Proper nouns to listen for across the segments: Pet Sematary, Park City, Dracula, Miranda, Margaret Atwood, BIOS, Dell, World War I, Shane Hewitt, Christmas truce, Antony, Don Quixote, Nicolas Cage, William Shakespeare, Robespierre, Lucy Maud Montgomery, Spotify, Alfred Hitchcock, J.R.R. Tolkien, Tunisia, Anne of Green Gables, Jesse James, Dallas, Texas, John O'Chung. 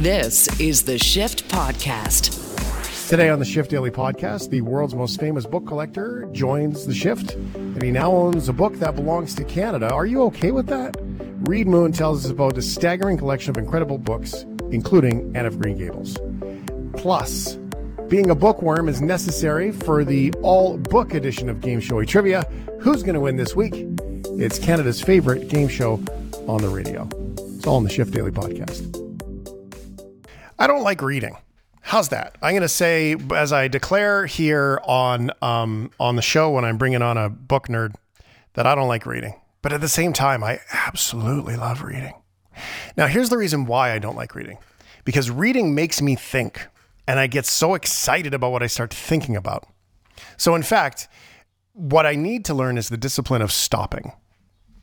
This is The Shift Podcast. Today on The Shift Daily Podcast, the world's most famous book collector joins The Shift, and he now owns a book that belongs to Canada. Are you okay with that? Reed Moon tells us about a staggering collection of incredible books, including Anne of Green Gables. Plus, being a bookworm is necessary for the all-book edition of Game Showy Trivia. Who's going to win this week? It's Canada's favorite game show on the radio. It's all in The Shift Daily Podcast. I don't like reading. How's that? I'm going to say, as I declare here on the show when I'm bringing on a book nerd, that I don't like reading. But at the same time, I absolutely love reading. Now, here's the reason why I don't like reading. Because reading makes me think, and I get so excited about what I start thinking about. So in fact, what I need to learn is the discipline of stopping.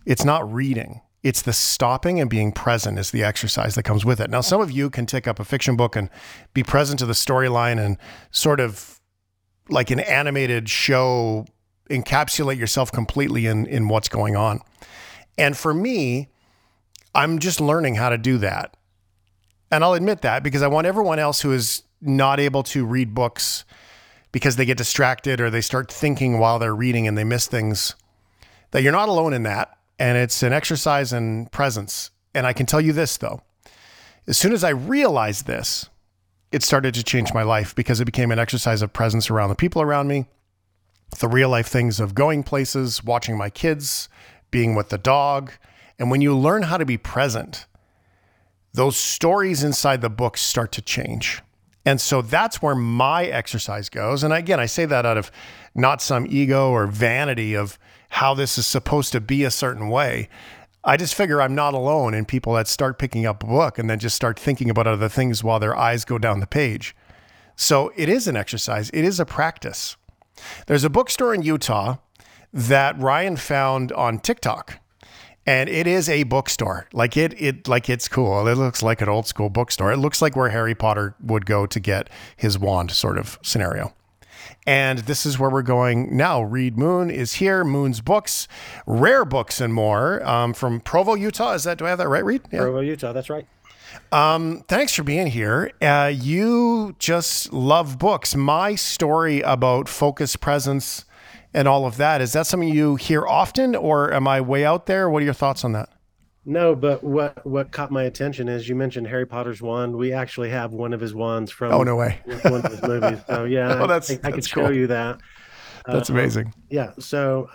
It's not reading. It's the stopping and being present is the exercise that comes with it. Now, some of you can take up a fiction book and be present to the storyline and sort of like an animated show, encapsulate yourself completely in what's going on. And for me, I'm just learning how to do that. And I'll admit that because I want everyone else who is not able to read books because they get distracted or they start thinking while they're reading and they miss things, that you're not alone in that. And it's an exercise in presence. And I can tell you this, though. As soon as I realized this, it started to change my life because it became an exercise of presence around the people around me, the real life things of going places, watching my kids, being with the dog. And when you learn how to be present, those stories inside the book start to change. And so that's where my exercise goes. And again, I say that out of not some ego or vanity of how this is supposed to be a certain way. I just figure I'm not alone in people that start picking up a book and then just start thinking about other things while their eyes go down the page. So it is an exercise. It is a practice. There's a bookstore in Utah that Ryan found on TikTok. And it is a bookstore. Like it's cool. It looks like an old school bookstore. It looks like where Harry Potter would go to get his wand sort of scenario. And this is where we're going now. Reed Moon is here. Moon's Books, rare books and more from Provo, Utah. Is that, do I have that right, Reed? Yeah. Provo, Utah. That's right. Thanks for being here. You just love books. My story about focus, presence, and all of that. Is that something you hear often, or am I way out there? What are your thoughts on that? No, but what caught my attention is you mentioned Harry Potter's wand. We actually have one of his wands from one of his movies. So yeah, oh, I could show you that. That's amazing. Yeah. So,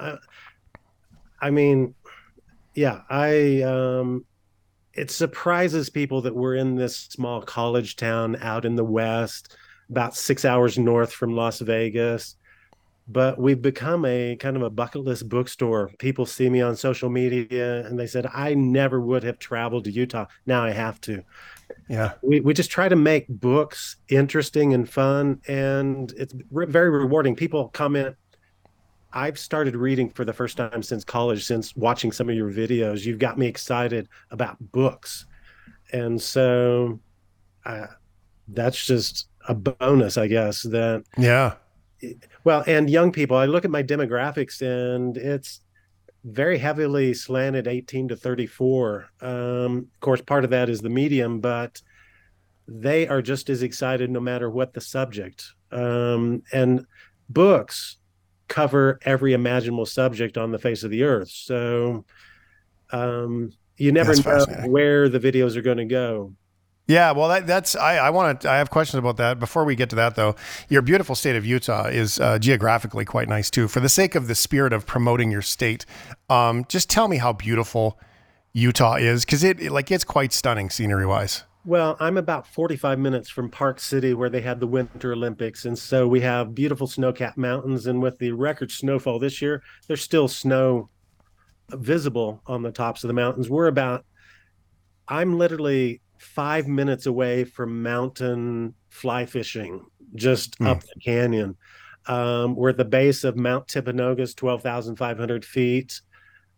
it surprises people that we're in this small college town out in the West, about 6 hours north from Las Vegas. But we've become a kind of a bucket list bookstore. People see me on social media and they said, I never would have traveled to Utah. Now I have to. Yeah. We just try to make books interesting and fun. And it's very rewarding. People comment, I've started reading for the first time since college, since watching some of your videos. You've got me excited about books. And so that's just a bonus, I guess. That. Yeah. Well, and young people, I look at my demographics and it's very heavily slanted 18 to 34. Of course, part of that is the medium, but they are just as excited no matter what the subject. And books cover every imaginable subject on the face of the earth. So you never know where the videos are going to go. Yeah, well, I have questions about that. Before we get to that, though, your beautiful state of Utah is geographically quite nice, too. For the sake of the spirit of promoting your state, just tell me how beautiful Utah is, because it's quite stunning scenery-wise. Well, I'm about 45 minutes from Park City, where they had the Winter Olympics, and so we have beautiful snow-capped mountains, and with the record snowfall this year, there's still snow visible on the tops of the mountains. I'm literally 5 minutes away from mountain fly fishing, just up the canyon. We're at the base of Mount Timpanogos, 12,500 feet.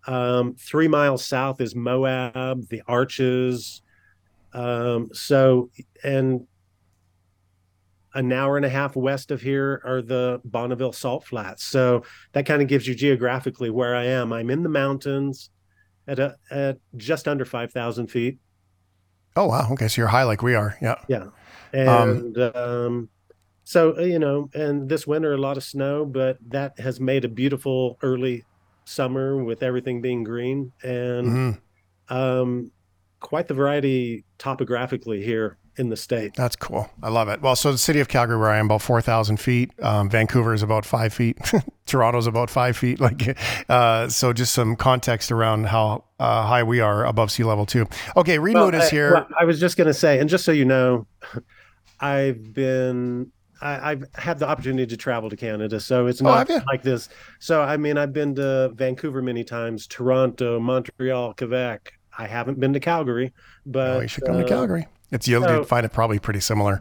3 miles south is Moab, the Arches. And an hour and a half west of here are the Bonneville Salt Flats. So that kind of gives you geographically where I am. I'm in the mountains at just under 5,000 feet. Oh, wow. Okay. So you're high like we are. Yeah. Yeah. And so, you know, and this winter, a lot of snow, but that has made a beautiful early summer with everything being green and quite the variety topographically here in the state. That's cool. I love it. Well, so the city of Calgary, where I am, about 4,000 feet. Vancouver is about 5 feet. Toronto's about 5 feet. Like, so just some context around how high we are above sea level too. Okay. Reed Moon is here. Well, I was just going to say, and just so you know, I've had the opportunity to travel to Canada, so it's not like this. So, I mean, I've been to Vancouver many times, Toronto, Montreal, Quebec. I haven't been to Calgary, but you should come to Calgary. You'll find it probably pretty similar.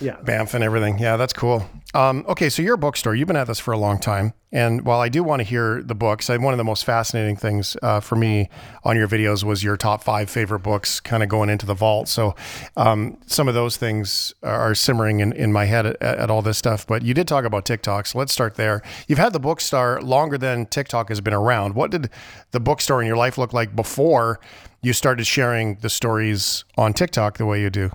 Yeah. Banff and everything. Yeah, that's cool. Okay, so you're a bookstore. You've been at this for a long time. And while I do want to hear the books, one of the most fascinating things for me on your videos was your top 5 favorite books kind of going into the vault. So some of those things are simmering in my head at all this stuff. But you did talk about TikTok, so let's start there. You've had the bookstore longer than TikTok has been around. What did the bookstore in your life look like before you started sharing the stories on TikTok the way you do?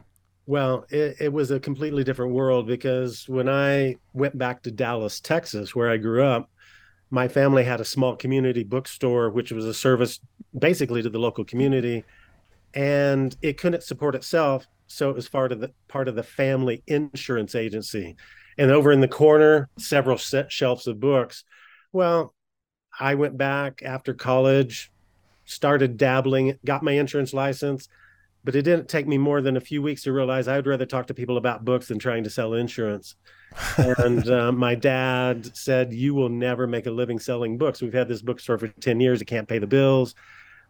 Well, it was a completely different world, because when I went back to Dallas, Texas, where I grew up, my family had a small community bookstore, which was a service basically to the local community, and it couldn't support itself. So it was part of the family insurance agency. And over in the corner, several shelves of books. Well, I went back after college, started dabbling, got my insurance license. But it didn't take me more than a few weeks to realize I would rather talk to people about books than trying to sell insurance. And my dad said, you will never make a living selling books. We've had this bookstore for 10 years. It can't pay the bills.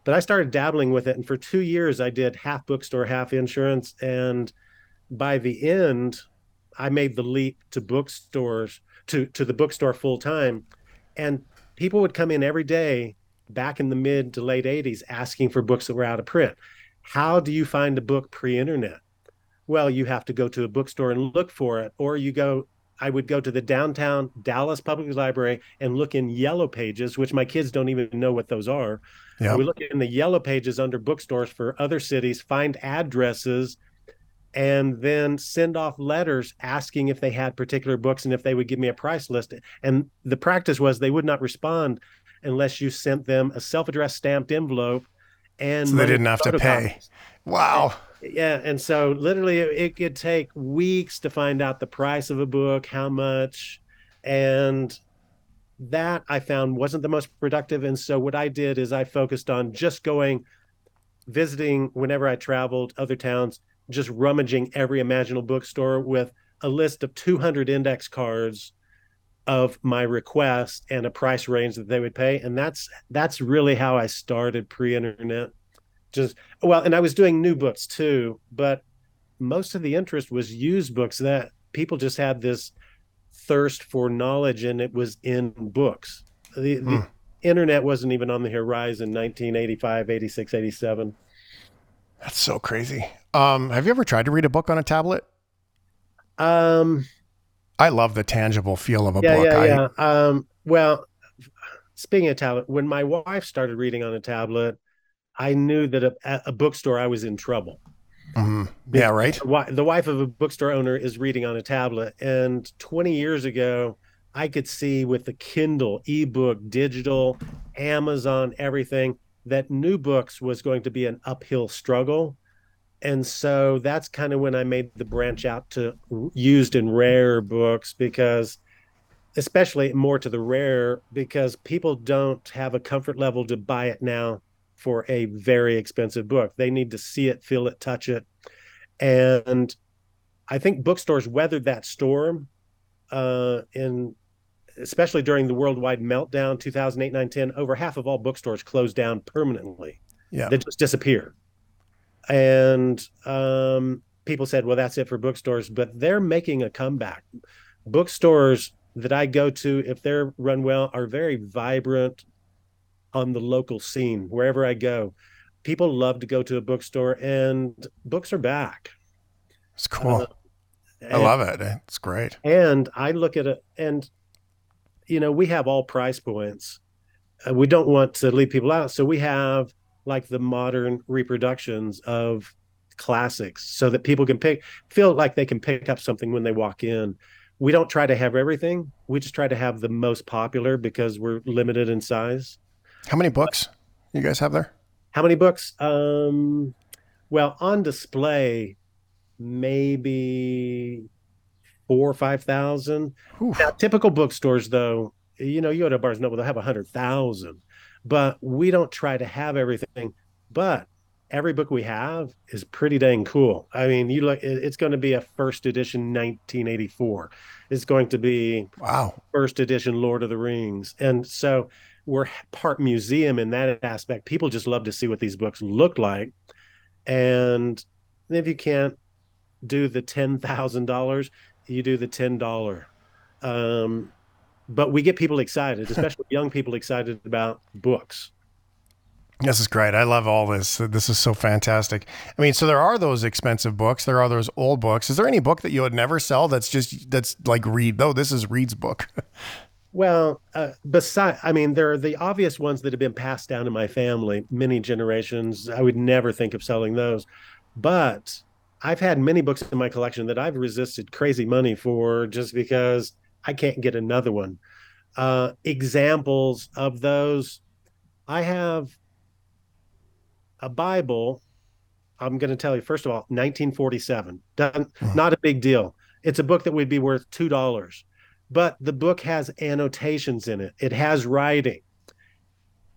But I started dabbling with it. And for 2 years, I did half bookstore, half insurance. And by the end, I made the leap to bookstores, to the bookstore full time. And people would come in every day back in the mid to late 80s asking for books that were out of print. How do you find a book pre-internet? Well, you have to go to a bookstore and look for it, or I would go to the downtown Dallas Public Library and look in yellow pages, which my kids don't even know what those are. Yep. We look in the yellow pages under bookstores for other cities, find addresses, and then send off letters asking if they had particular books and if they would give me a price list. And the practice was they would not respond unless you sent them a self-addressed stamped envelope. And so they didn't have to pay. Wow. Yeah. And so literally it could take weeks to find out the price of a book, how much. And that I found wasn't the most productive. And so what I did is I focused on just visiting whenever I traveled other towns, just rummaging every imaginable bookstore with a list of 200 index cards of my request and a price range that they would pay. And that's really how I started pre-internet. And I was doing new books too, but most of the interest was used books that people just had this thirst for knowledge, and it was in books. The internet wasn't even on the horizon, 1985, 86, 87. That's so crazy. Have you ever tried to read a book on a tablet? I love the tangible feel of a book. Yeah. Well, speaking of tablet, when my wife started reading on a tablet, I knew that at a bookstore I was in trouble. Mm-hmm. Yeah, right. The wife of a bookstore owner is reading on a tablet. And 20 years ago, I could see with the Kindle, ebook, digital, Amazon, everything, that new books was going to be an uphill struggle. And so that's kind of when I made the branch out to used and rare books, because especially more to the rare, because people don't have a comfort level to buy it now for a very expensive book. They need to see it, feel it, touch it. And I think bookstores weathered that storm, especially during the worldwide meltdown, 2008, 9, 10, over half of all bookstores closed down permanently. Yeah. They just disappeared. And people said, well, that's it for bookstores, but they're making a comeback. Bookstores that I go to, if they're run well, are very vibrant on the local scene. Wherever I go, people love to go to a bookstore, and books are back. It's cool. I love it. It's great. And I look at it, and we have all price points. We don't want to leave people out, so we have like the modern reproductions of classics so that people can feel like they can pick up something when they walk in. We don't try to have everything. We just try to have the most popular because we're limited in size. How many books you guys have there? How many books? Well, on display, maybe 4,000 or 5,000. Now, typical bookstores, though, you know, you go to Barnes & Noble, they'll have 100,000. But we don't try to have everything. But every book we have is pretty dang cool. I mean, you look, it's going to be a first edition 1984. It's going to be first edition Lord of the Rings. And so we're part museum in that aspect. People just love to see what these books look like. And if you can't do the $10,000, you do the $10. But we get people excited, especially young people excited about books. This is great. I love all this. This is so fantastic. I mean, so there are those expensive books. There are those old books. Is there any book that you would never sell that's like Reed? No, this is Reed's book. Well, there are the obvious ones that have been passed down in my family, many generations. I would never think of selling those. But I've had many books in my collection that I've resisted crazy money for just because I can't get another one. Examples of those, I have a Bible. I'm going to tell you, first of all, 1947. Not a big deal. It's a book that would be worth $2. But the book has annotations in it. It has writing.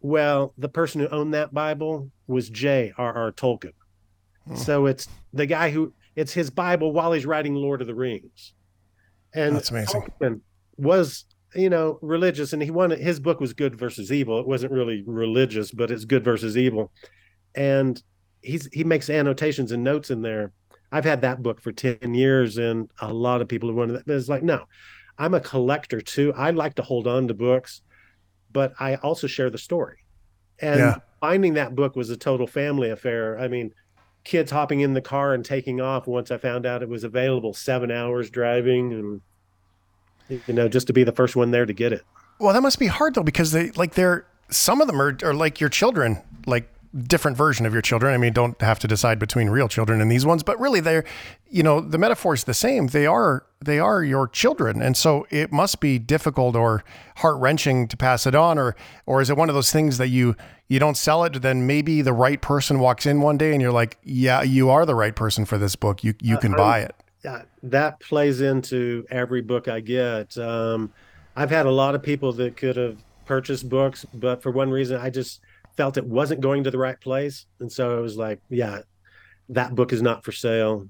Well, the person who owned that Bible was J.R.R. Tolkien. Oh. So it's the guy it's his Bible while he's writing Lord of the Rings. And that's amazing. Tolkien was, you know, religious, and his book was Good versus Evil. It wasn't really religious, but it's Good versus Evil. And he makes annotations and notes in there. I've had that book for 10 years, and a lot of people have wanted that. But it's like, no, I'm a collector too. I like to hold on to books, but I also share the story. And finding that book was a total family affair. I mean, kids hopping in the car and taking off once I found out it was available, 7 hours driving, and, you know, just to be the first one there to get it. Well, that must be hard though, because some of them are like your children, like different version of your children. I mean, don't have to decide between real children and these ones, but really they're, you know, the metaphor is the same. They are your children. And so it must be difficult or heart wrenching to pass it on. Or is it one of those things that you don't sell it, then maybe the right person walks in one day and you're like, yeah, you are the right person for this book. You can buy it. That plays into every book I get. I've had a lot of people that could have purchased books, but for one reason, I just felt it wasn't going to the right place. And so it was like, yeah, that book is not for sale,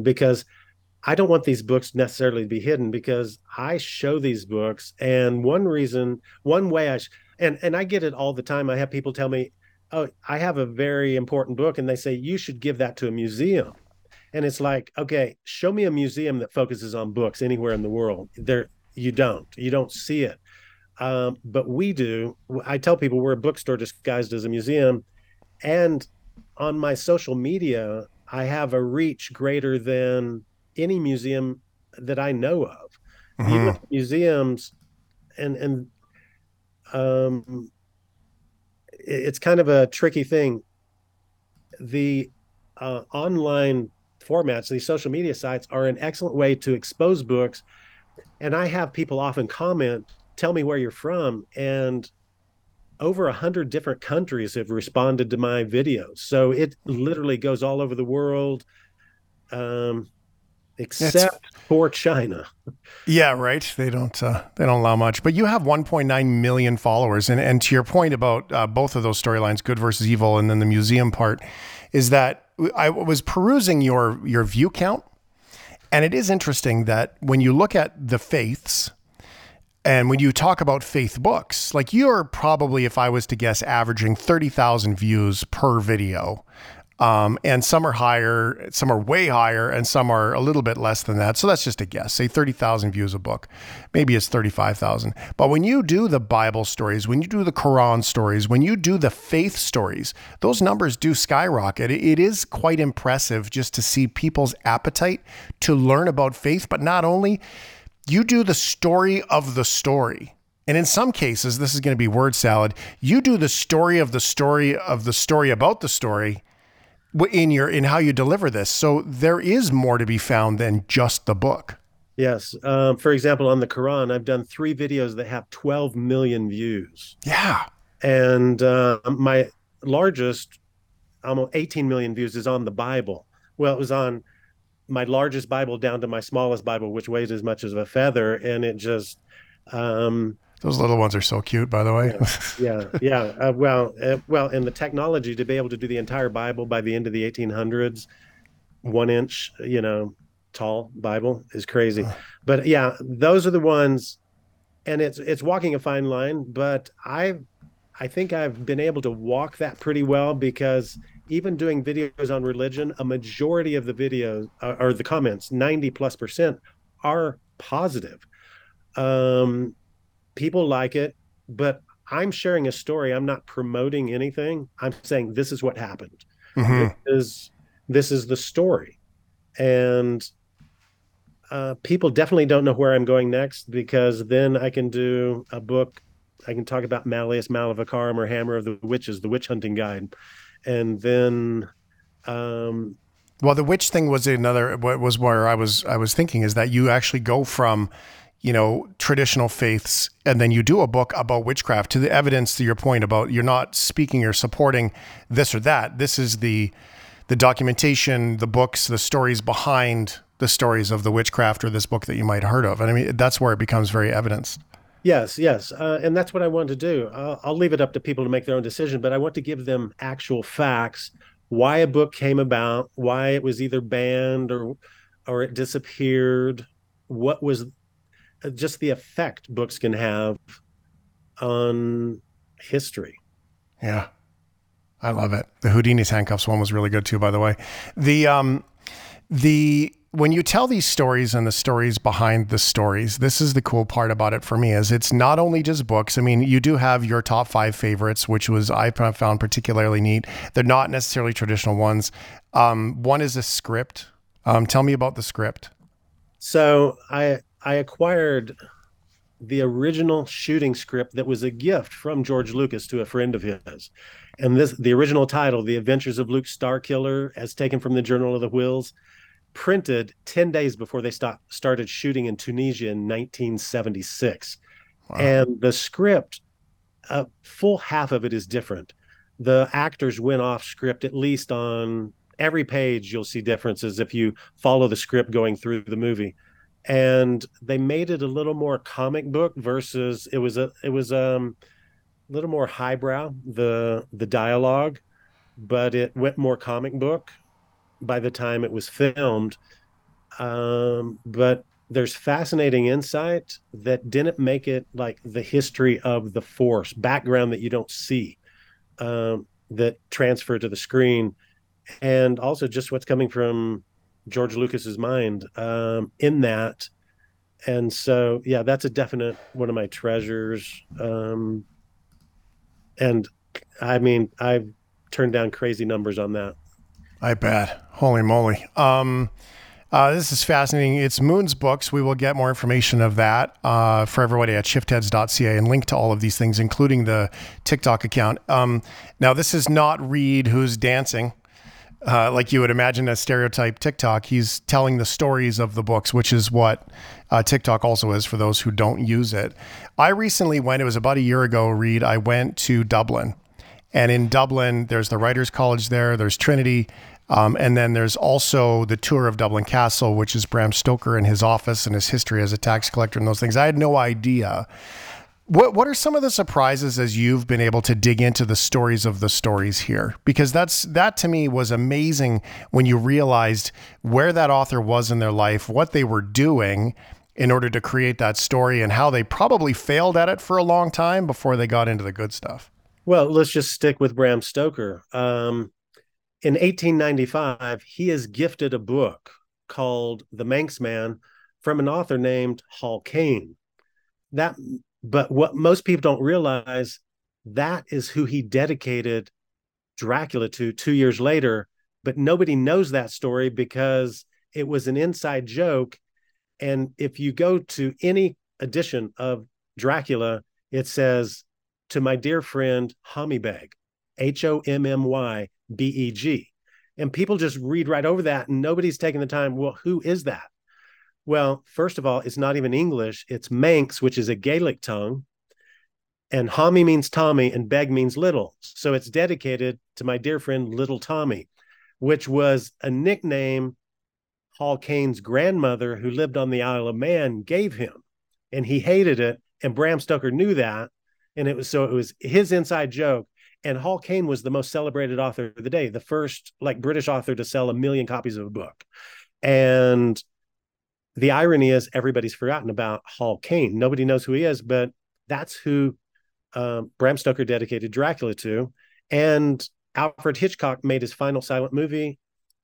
because I don't want these books necessarily to be hidden, because I show these books. And one way I get it all the time. I have people tell me, oh, I have a very important book. And they say, you should give that to a museum. And it's like, okay, show me a museum that focuses on books anywhere in the world. You don't see it. But we do. I tell people we're a bookstore disguised as a museum. And on my social media, I have a reach greater than any museum that I know of. Mm-hmm. You look at museums and it's kind of a tricky thing. The online formats, these social media sites, are an excellent way to expose books. And I have people often comment, tell me where you're from, and over 100 different countries have responded to my videos. So it literally goes all over the world, except for China. Yeah, right. They don't allow much. But you have 1.9 million followers, and to your point about both of those storylines, Good versus Evil, and then the museum part, is that I was perusing your view count, and it is interesting that when you look at the faiths. And when you talk about faith books, like you're probably, if I was to guess, averaging 30,000 views per video. And some are higher, some are way higher, and some are a little bit less than that. So that's just a guess. Say 30,000 views a book. Maybe it's 35,000. But when you do the Bible stories, when you do the Quran stories, when you do the faith stories, those numbers do skyrocket. It is quite impressive just to see people's appetite to learn about faith, but not only. You do the story of the story. And in some cases, this is going to be word salad. You do the story of the story of the story about the story. in how you deliver this. So there is more to be found than just the book. Yes. For example, on the Quran, I've done 3 videos that have 12 million views. Yeah. And my largest, almost 18 million views, is on the Bible. Well, it was on my largest Bible down to my smallest Bible, which weighs as much as a feather. And it just... those little ones are so cute, by the way. Yeah. Well, and the technology to be able to do the entire Bible by the end of the 1800s, 1-inch, tall Bible is crazy. But yeah, those are the ones, and it's walking a fine line, but I think I've been able to walk that pretty well, because even doing videos on religion, a majority of the videos or the comments, 90+%, are positive. People like it, but I'm sharing a story. I'm not promoting anything. I'm saying this is what happened. Mm-hmm. This is the story. And people definitely don't know where I'm going next, because then I can do a book. I can talk about Malleus Maleficarum or Hammer of the Witches, the witch hunting guide. And then... well, the witch thing was where I was thinking, is that you actually go from... traditional faiths, and then you do a book about witchcraft, to the evidence, to your point about you're not speaking or supporting this or that. This is the documentation, the books, the stories behind the stories of the witchcraft or this book that you might have heard of. And I mean, that's where it becomes very evidenced. Yes. And that's what I want to do. I'll leave it up to people to make their own decision, but I want to give them actual facts, why a book came about, why it was either banned or it disappeared, what was... just the effect books can have on history. Yeah. I love it. The Houdini's Handcuffs one was really good too, by the way. When you tell these stories and the stories behind the stories, this is the cool part about it for me, is it's not only just books. I mean, you do have your top 5 favorites, which I found particularly neat. They're not necessarily traditional ones. One is a script. Tell me about the script. So I acquired the original shooting script that was a gift from George Lucas to a friend of his. And the original title, The Adventures of Luke Starkiller, as taken from the Journal of the Wheels, printed 10 days before they started shooting in Tunisia in 1976. Wow. And the script, a full half of it is different. The actors went off script, at least on every page you'll see differences if you follow the script going through the movie. And they made it a little more comic book versus it was a little more highbrow, the dialogue, but it went more comic book by the time it was filmed. But there's fascinating insight that didn't make it, like the history of the Force, background that you don't see, that transferred to the screen, and also just what's coming from George Lucas's mind in that. And so, yeah, that's a definite one of my treasures. And I mean, I've turned down crazy numbers on that. I bet. Holy moly. This is fascinating. It's Moon's Books. We will get more information of that for everybody at shiftheads.ca and link to all of these things, including the TikTok account. Now, this is not Reed who's dancing. Like you would imagine a stereotype TikTok, he's telling the stories of the books, which is what TikTok also is for those who don't use it. I recently went, it was about a year ago, Reed, I went to Dublin. And in Dublin, there's the Writers' College there, there's Trinity, and then there's also the tour of Dublin Castle, which is Bram Stoker and his office and his history as a tax collector and those things. I had no idea. What are some of the surprises as you've been able to dig into the stories of the stories here? Because that to me was amazing when you realized where that author was in their life, what they were doing in order to create that story, and how they probably failed at it for a long time before they got into the good stuff. Well, let's just stick with Bram Stoker. In 1895, he is gifted a book called The Manx Man from an author named Hall Caine. But what most people don't realize, that is who he dedicated Dracula to 2 years later. But nobody knows that story because it was an inside joke. And if you go to any edition of Dracula, it says, "To my dear friend Hommybeg," Hommybeg. And people just read right over that and nobody's taking the time. Well, who is that? Well, first of all, it's not even English. It's Manx, which is a Gaelic tongue. And Hommy means Tommy and Beg means little. So it's dedicated to my dear friend, Little Tommy, which was a nickname Hall Caine's grandmother who lived on the Isle of Man gave him. And he hated it. And Bram Stoker knew that. And it was his inside joke. And Hall Caine was the most celebrated author of the day, the first like British author to sell 1 million copies of a book. And the irony is everybody's forgotten about Hall Caine. Nobody knows who he is, but that's who Bram Stoker dedicated Dracula to. And Alfred Hitchcock made his final silent movie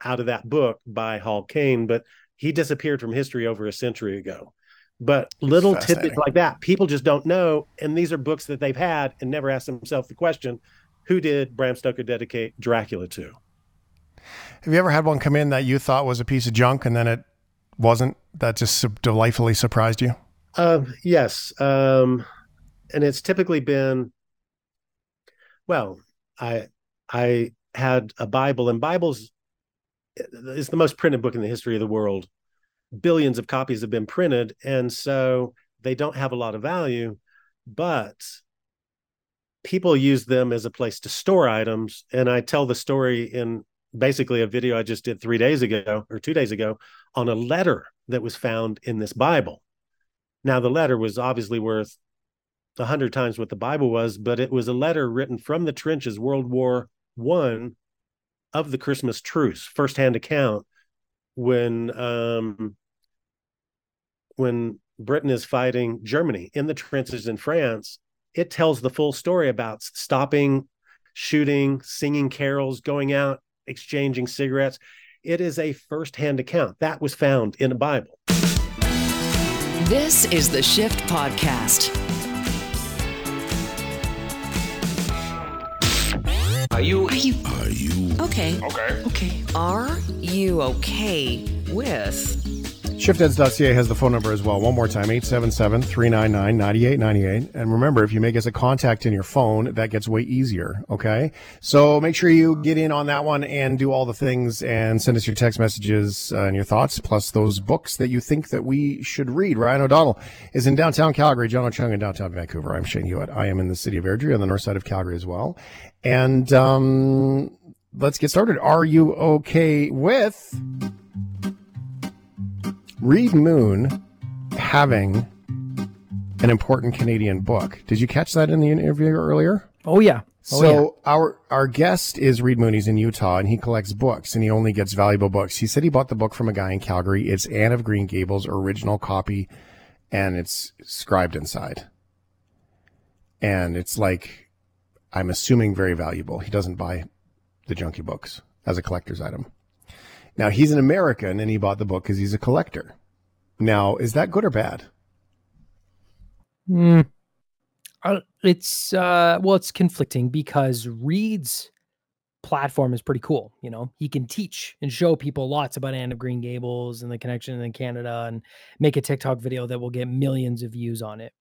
out of that book by Hall Caine, but he disappeared from history over a century ago. But little tidbits like that, people just don't know. And these are books that they've had and never asked themselves the question, who did Bram Stoker dedicate Dracula to? Have you ever had one come in that you thought was a piece of junk and then it wasn't? That just delightfully surprised you? Yes. And it's typically been, well, I had a Bible, and Bibles is the most printed book in the history of the world. Billions of copies have been printed, and so they don't have a lot of value, but people use them as a place to store items. And I tell the story in basically a video I just did 2 days ago on a letter that was found in this Bible. Now, the letter was obviously worth 100 times what the Bible was, but it was a letter written from the trenches, World War I, of the Christmas truce, firsthand account, when Britain is fighting Germany in the trenches in France. It tells the full story about stopping, shooting, singing carols, going out, exchanging cigarettes. It is a firsthand account that was found in a Bible. This is The Shift Podcast. Are you okay? Are you okay with? Shiftheads.ca has the phone number as well. One more time, 877-399-9898. And remember, if you make us a contact in your phone, that gets way easier, okay? So make sure you get in on that one and do all the things and send us your text messages and your thoughts, plus those books that you think that we should read. Ryan O'Donnell is in downtown Calgary. John O'Chung in downtown Vancouver. I'm Shane Hewitt. I am in the city of Airdrie on the north side of Calgary as well. And let's get started. Are you okay with Reed Moon having an important Canadian book? Did you catch that in the interview earlier? Oh, yeah. Our guest is Reed Moon. He's in Utah, and he collects books, and he only gets valuable books. He said he bought the book from a guy in Calgary. It's Anne of Green Gables, original copy, and it's scribed inside. And it's like, I'm assuming very valuable. He doesn't buy the junky books as a collector's item. Now, he's an American, and he bought the book because he's a collector. Now, is that good or bad? It's conflicting because Reed's platform is pretty cool. You know, he can teach and show people lots about Anne of Green Gables and the connection in Canada and make a TikTok video that will get millions of views on it.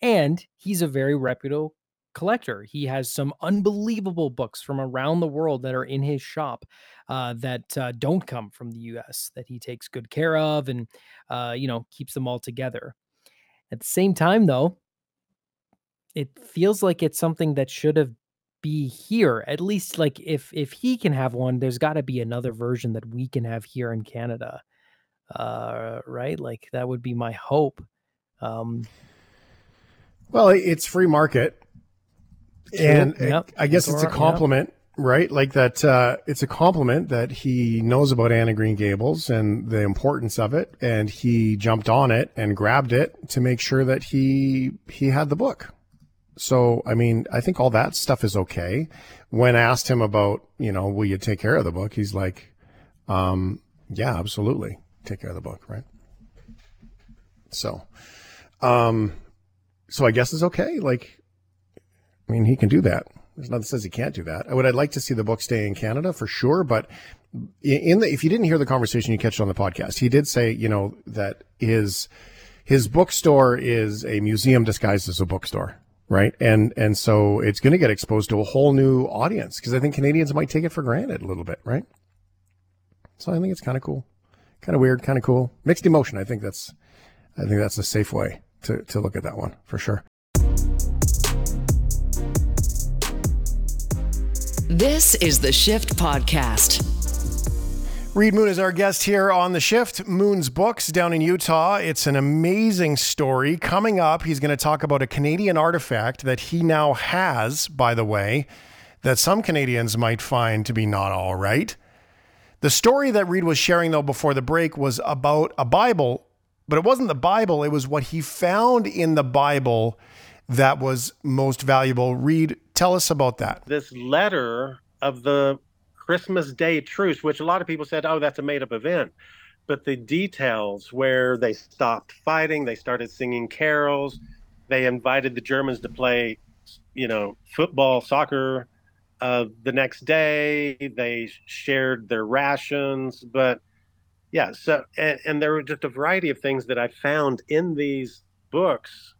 And he's a very reputable collector. He has some unbelievable books from around the world that are in his shop that don't come from the US, that he takes good care of and, keeps them all together. At the same time, though, it feels like it's something that should have be here. At least like if he can have one, there's got to be another version that we can have here in Canada. Right? Like that would be my hope. Well, it's free market. And yep. I guess it's a compliment, right? Like that, it's a compliment that he knows about Anne of Green Gables and the importance of it. And he jumped on it and grabbed it to make sure that he had the book. So, I mean, I think all that stuff is okay. When I asked him about, will you take care of the book? He's like, yeah, absolutely. Take care of the book, right? So, so I guess it's okay. Like, I mean, he can do that. There's nothing says he can't do that. I'd like to see the book stay in Canada for sure. But if you didn't hear the conversation, you catch it on the podcast. He did say, that his bookstore is a museum disguised as a bookstore, right? And so it's going to get exposed to a whole new audience because I think Canadians might take it for granted a little bit, right? So I think it's kind of cool, kind of weird, kind of cool, mixed emotion. I think that's a safe way to look at that one for sure. This is The Shift Podcast. Reed Moon is our guest here on The Shift. Moon's Books down in Utah. It's an amazing story. Coming up, he's going to talk about a Canadian artifact that he now has, by the way, that some Canadians might find to be not all right. The story that Reed was sharing, though, before the break was about a Bible, but it wasn't the Bible. It was what he found in the Bible that was most valuable. Reed, tell us about that. This letter of the Christmas Day truce, which a lot of people said, oh, that's a made-up event. But the details where they stopped fighting, they started singing carols, they invited the Germans to play, football, soccer the next day, they shared their rations. But yeah, so, and there were just a variety of things that I found in these books.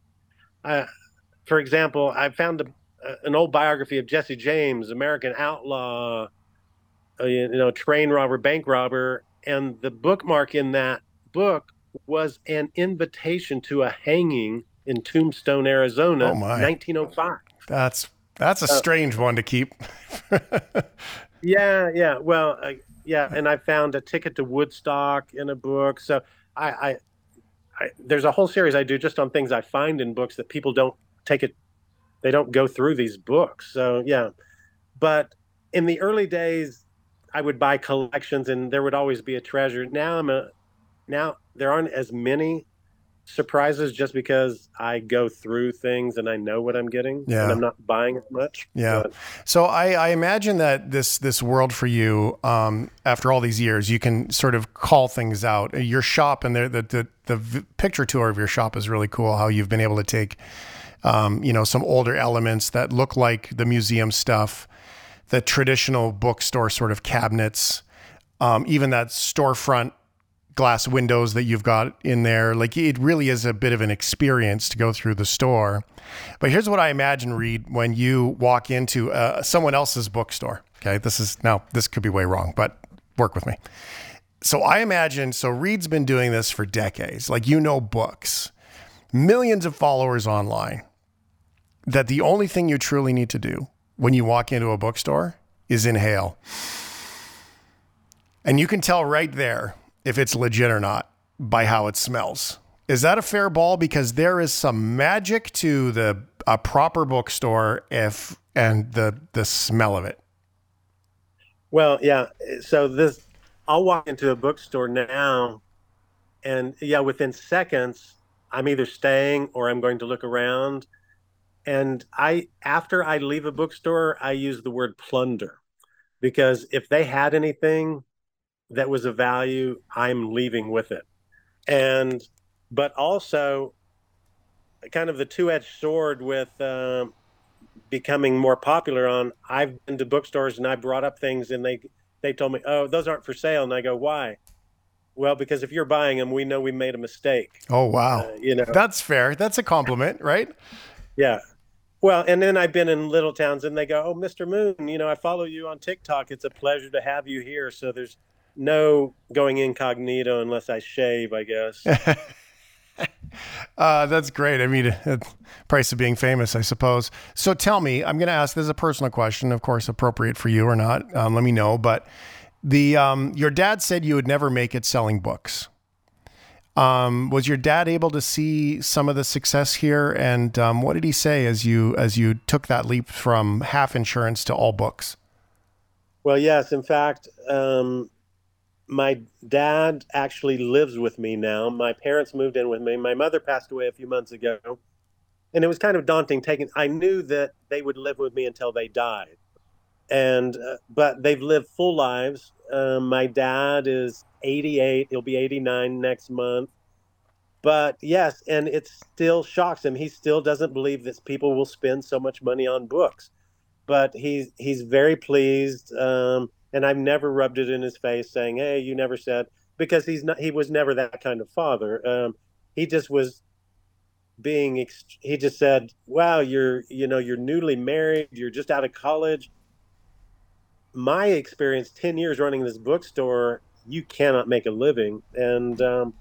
For example, I found an old biography of Jesse James, American outlaw, train robber, bank robber. And the bookmark in that book was an invitation to a hanging in Tombstone, Arizona, 1905. That's a strange one to keep. Yeah. Well, yeah. And I found a ticket to Woodstock in a book. So I there's a whole series I do just on things I find in books that people don't take it. They don't go through these books. So, yeah. But in the early days, I would buy collections and there would always be a treasure. Now there aren't as many surprises just because I go through things and I know what I'm getting. Yeah. And I'm not buying as much. Yeah. But. So I imagine that this world for you, after all these years, you can sort of call things out. Your shop and the picture tour of your shop is really cool, how you've been able to take some older elements that look like the museum stuff, the traditional bookstore sort of cabinets, even that storefront glass windows that you've got in there. Like, it really is a bit of an experience to go through the store. But here's what I imagine, Reed, when you walk into someone else's bookstore. Okay, this could be way wrong, but work with me. So I imagine, Reed's been doing this for decades, books, millions of followers online, that the only thing you truly need to do when you walk into a bookstore is inhale. And you can tell right there if it's legit or not by how it smells. Is that a fair ball? Because there is some magic to a proper bookstore and the smell of it. Well, yeah. So I'll walk into a bookstore now and within seconds, I'm either staying or I'm going to look around. And after I leave a bookstore, I use the word plunder, because if they had anything that was of value, I'm leaving with it. But also kind of the two-edged sword with becoming more popular I've been to bookstores and I brought up things and they told me, oh, those aren't for sale. And I go, why? Well, because if you're buying them, we know we made a mistake. Oh, wow. That's fair. That's a compliment, right? Yeah. Well, and then I've been in little towns and they go, oh, Mr. Moon, I follow you on TikTok. It's a pleasure to have you here. So there's no going incognito unless I shave, I guess. That's great. I mean, price of being famous, I suppose. So tell me, I'm going to ask, this is a personal question, of course, appropriate for you or not. Let me know. But your dad said you would never make it selling books. Was your dad able to see some of the success here? And what did he say as you took that leap from half insurance to all books? Well, yes. In fact, my dad actually lives with me now. My parents moved in with me. My mother passed away a few months ago. And it was kind of daunting. I knew that they would live with me until they died. And but they've lived full lives. My dad is 88. He'll be 89 next month. But yes, and it still shocks him. He still doesn't believe that people will spend so much money on books. But he's very pleased. And I've never rubbed it in his face saying, hey, you never said, because he was never that kind of father. He just was he just said, wow, you're newly married. You're just out of college. My experience 10 years running this bookstore you cannot make a living. And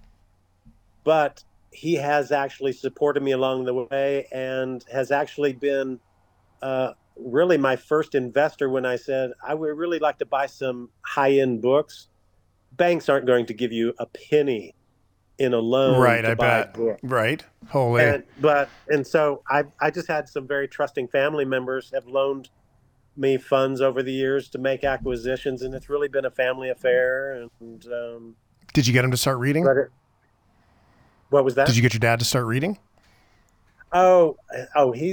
but he has actually supported me along the way and has actually been really my first investor when I said, I would really like to buy some high-end books. Banks aren't going to give you a penny in a loan to buy a book. Right. Holy. And so I just had some very trusting family members have loaned me funds over the years to make acquisitions, and it's really been a family affair. And did you get him to start reading? What was that? Did you get your dad to start reading? Oh, he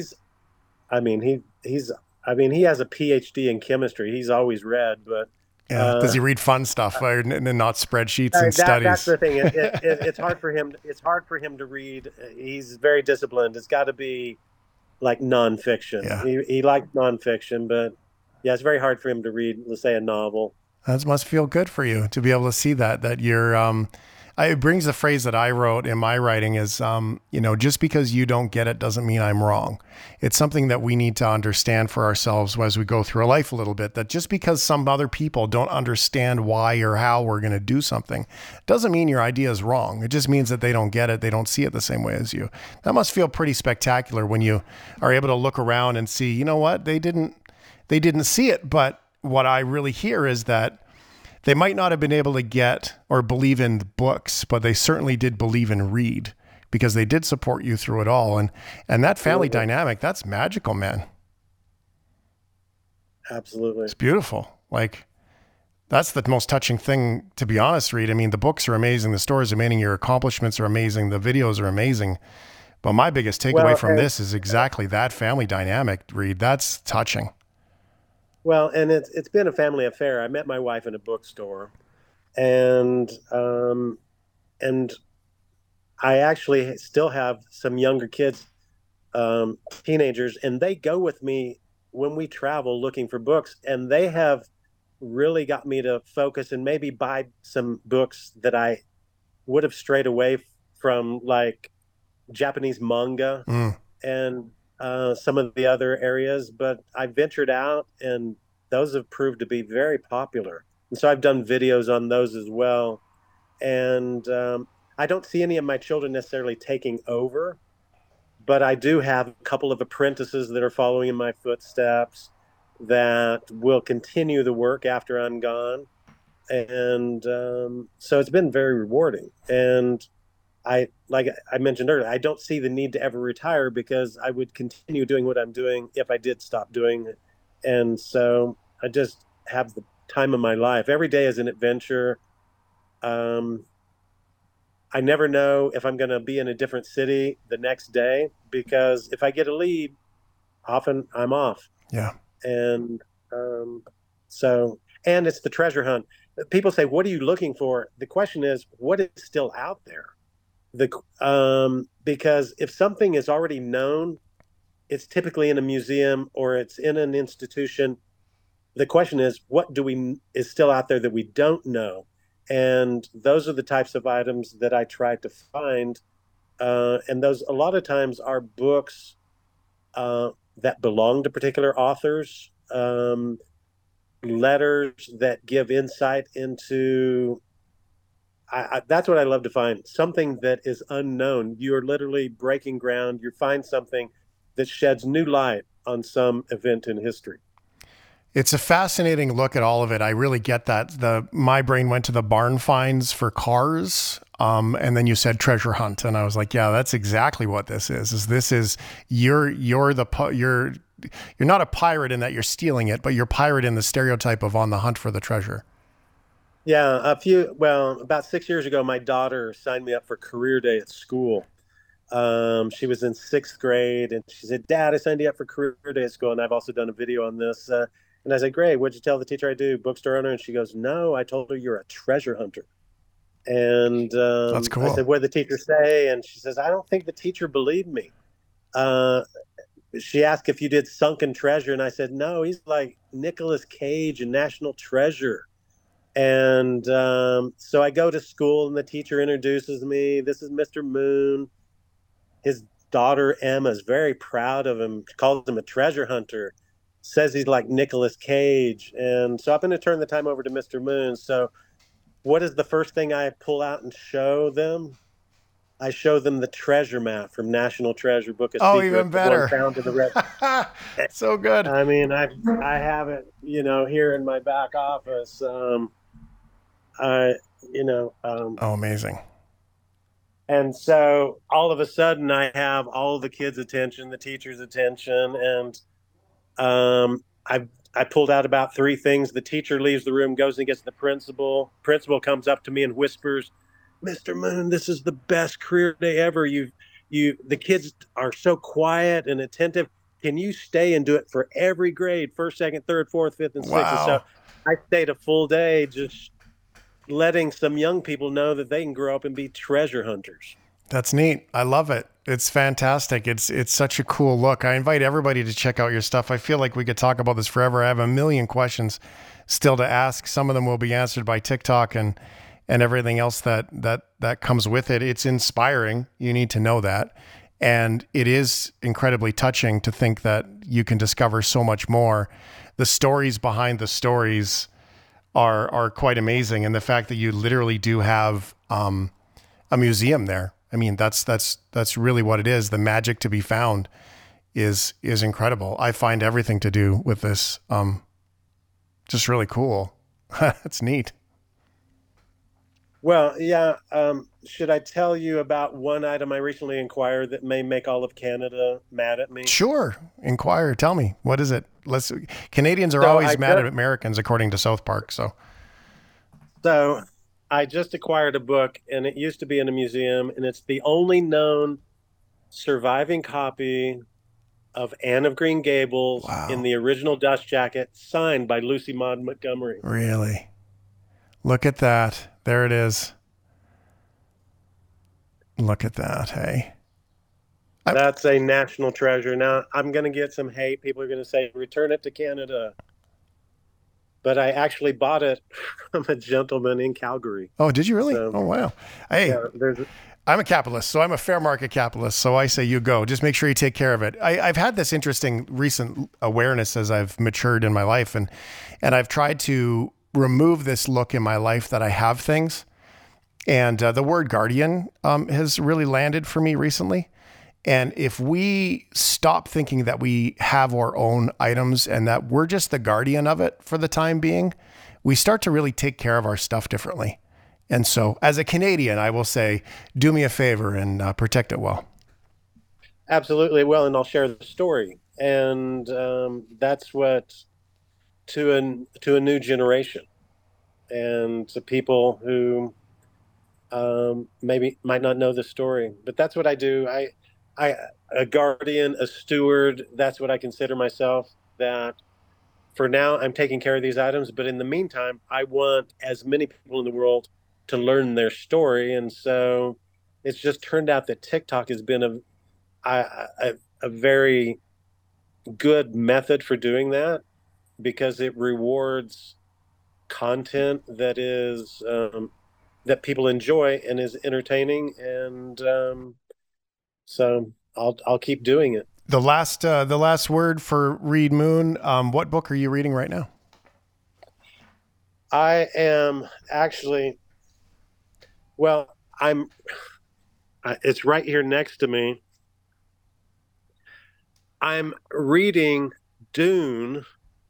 has a PhD in chemistry. He's always read, but does he read fun stuff and not spreadsheets and studies? That's the thing. It's hard for him. It's hard for him to read. He's very disciplined. It's got to be like nonfiction. Yeah. He liked nonfiction, but yeah, it's very hard for him to read, let's say, a novel. That must feel good for you to be able to see that you're, it brings the phrase that I wrote in my writing is, just because you don't get it doesn't mean I'm wrong. It's something that we need to understand for ourselves as we go through life a little bit, that just because some other people don't understand why or how we're going to do something doesn't mean your idea is wrong. It just means that they don't get it. They don't see it the same way as you. That must feel pretty spectacular when you are able to look around and see, you know what, they didn't see it. But what I really hear is that they might not have been able to get or believe in the books, but they certainly did believe in Reed because they did support you through it all. And that family dynamic, that's magical, man. Absolutely. It's beautiful. Like, that's the most touching thing, to be honest, Reed. I mean, the books are amazing. The stories are amazing. Your accomplishments are amazing. The videos are amazing. But my biggest takeaway from this is exactly that family dynamic, Reed. That's touching. Well, and it's been a family affair. I met my wife in a bookstore, and I actually still have some younger kids, teenagers, and they go with me when we travel looking for books, and they have really got me to focus and maybe buy some books that I would have strayed away from, like Japanese manga and some of the other areas, but I ventured out and those have proved to be very popular. And so I've done videos on those as well. And I don't see any of my children necessarily taking over, but I do have a couple of apprentices that are following in my footsteps that will continue the work after I'm gone. And so it's been very rewarding. And like I mentioned earlier, I don't see the need to ever retire because I would continue doing what I'm doing if I did stop doing it. And so I just have the time of my life. Every day is an adventure. I never know if I'm going to be in a different city the next day, because if I get a lead, often I'm off. Yeah. And and it's the treasure hunt. People say, what are you looking for? The question is, what is still out there? Because if something is already known, it's typically in a museum or it's in an institution. The question is, what is still out there that we don't know? And those are the types of items that I try to find. And those a lot of times are books that belong to particular authors, letters that give insight into... that's what I love to find, something that is unknown. You're literally breaking ground. You find something that sheds new light on some event in history. It's a fascinating look at all of it. I really get that. My brain went to the barn finds for cars. And then you said treasure hunt. And I was like, yeah, that's exactly what this is. You're not a pirate in that you're stealing it, but you're pirate in the stereotype of on the hunt for the treasure. Yeah, about 6 years ago, my daughter signed me up for career day at school. She was in sixth grade, and she said, Dad, I signed you up for career day at school, and I've also done a video on this. And I said, great, what'd you tell the teacher I do, bookstore owner? And she goes, no, I told her you're a treasure hunter. And that's cool. I said, what did the teacher say? And she says, I don't think the teacher believed me. She asked if you did Sunken Treasure, and I said, no, he's like Nicolas Cage in National Treasure. And so I go to school, and the teacher introduces me. This is Mr. Moon. His daughter, Emma, is very proud of him, calls him a treasure hunter, says he's like Nicolas Cage. And so I'm going to turn the time over to Mr. Moon. So what is the first thing I pull out and show them? I show them the treasure map from National Treasure, Book of Secrets. Oh, even better. So good. I mean, I have it, you know, here in my back office. Oh, amazing. And so all of a sudden I have all of the kids' attention, the teacher's attention. And I pulled out about three things. The teacher leaves the room, goes and gets the principal. Principal comes up to me and whispers, "Mr. Moon, this is the best career day ever. The kids are so quiet and attentive. Can you stay and do it for every grade, first, second, third, fourth, fifth, and sixth?" Wow. And so I stayed a full day just letting some young people know that they can grow up and be treasure hunters. That's neat. I love it. It's fantastic. It's such a cool look. I invite everybody to check out your stuff. I feel like we could talk about this forever. I have a million questions still to ask. Some of them will be answered by TikTok and everything else that comes with it. It's inspiring. You need to know that. And it is incredibly touching to think that you can discover so much more. The stories behind the stories are quite amazing. And the fact that you literally do have a museum there. I mean, that's really what it is. The magic to be found is incredible. I find everything to do with this just really cool. That's neat. Well, yeah. Should I tell you about one item I recently inquired that may make all of Canada mad at me? Sure. Inquire. Tell me. What is it? Canadians are always mad at Americans, according to South Park. So I just acquired a book, and it used to be in a museum, and it's the only known surviving copy of Anne of Green Gables in the original dust jacket, signed by Lucy Maud Montgomery. Really? Look at that. There it is. Look at that. Hey, that's a national treasure. Now I'm going to get some hate. People are going to say, return it to Canada. But I actually bought it from a gentleman in Calgary. Oh, did you really? So, oh, wow. Hey, I'm a capitalist, so I'm a fair market capitalist. So I say, you go, just make sure you take care of it. I've had this interesting recent awareness as I've matured in my life, and I've tried to remove this look in my life that I have things. And the word guardian has really landed for me recently. And if we stop thinking that we have our own items and that we're just the guardian of it for the time being, we start to really take care of our stuff differently. And so as a Canadian, I will say, do me a favor and protect it well. Absolutely. Well, and I'll share the story. And that's what... to a new generation and to people who maybe might not know the story, but that's what I do. I a guardian, a steward, that's what I consider myself, that for now I'm taking care of these items, but in the meantime, I want as many people in the world to learn their story. And so it's just turned out that TikTok has been a very good method for doing that, because it rewards content that is that people enjoy and is entertaining, and so I'll keep doing it. The last word for Reed Moon. What book are you reading right now? I am actually, it's right here next to me. I'm reading Dune,